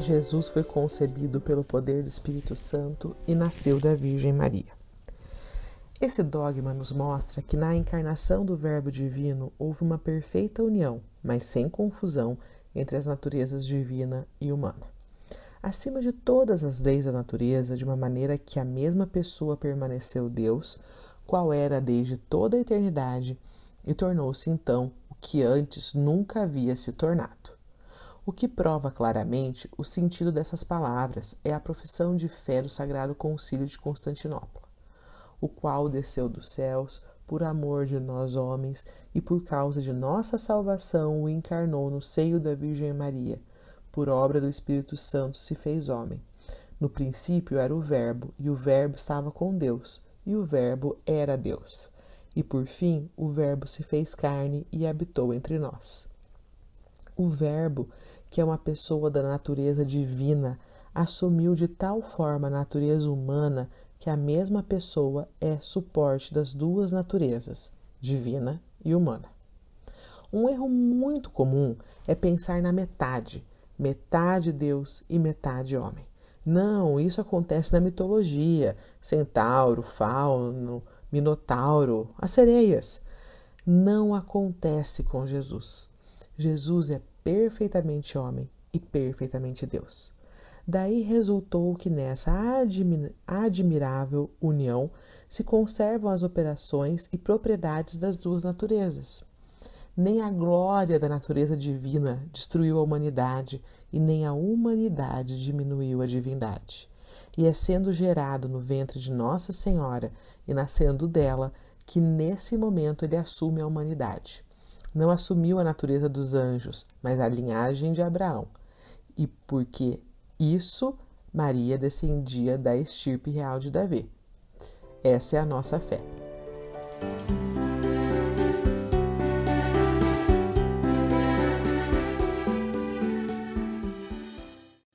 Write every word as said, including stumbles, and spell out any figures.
Jesus foi concebido pelo poder do Espírito Santo e nasceu da Virgem Maria. Esse dogma nos mostra que na encarnação do Verbo Divino houve uma perfeita união, mas sem confusão, entre as naturezas divina e humana. Acima de todas as leis da natureza, de uma maneira que a mesma pessoa permaneceu Deus, qual era desde toda a eternidade, e tornou-se então o que antes nunca havia se tornado. O que prova claramente o sentido dessas palavras é a profissão de fé do Sagrado Concílio de Constantinopla, o qual desceu dos céus por amor de nós homens e por causa de nossa salvação o encarnou no seio da Virgem Maria, por obra do Espírito Santo se fez homem. No princípio era o Verbo, e o Verbo estava com Deus, e o Verbo era Deus. E por fim o Verbo se fez carne e habitou entre nós. O Verbo, que é uma pessoa da natureza divina, assumiu de tal forma a natureza humana que a mesma pessoa é suporte das duas naturezas, divina e humana. Um erro muito comum é pensar na metade, metade Deus e metade homem. Não, isso acontece na mitologia, centauro, fauno, minotauro, as sereias. Não acontece com Jesus. Jesus é perfeitamente homem e perfeitamente Deus. Daí resultou que nessa admirável união se conservam as operações e propriedades das duas naturezas. Nem a glória da natureza divina destruiu a humanidade e nem a humanidade diminuiu a divindade. E é sendo gerado no ventre de Nossa Senhora e nascendo dela que nesse momento ele assume a humanidade. Não assumiu a natureza dos anjos, mas a linhagem de Abraão. E porque isso, Maria descendia da estirpe real de Davi. Essa é a nossa fé.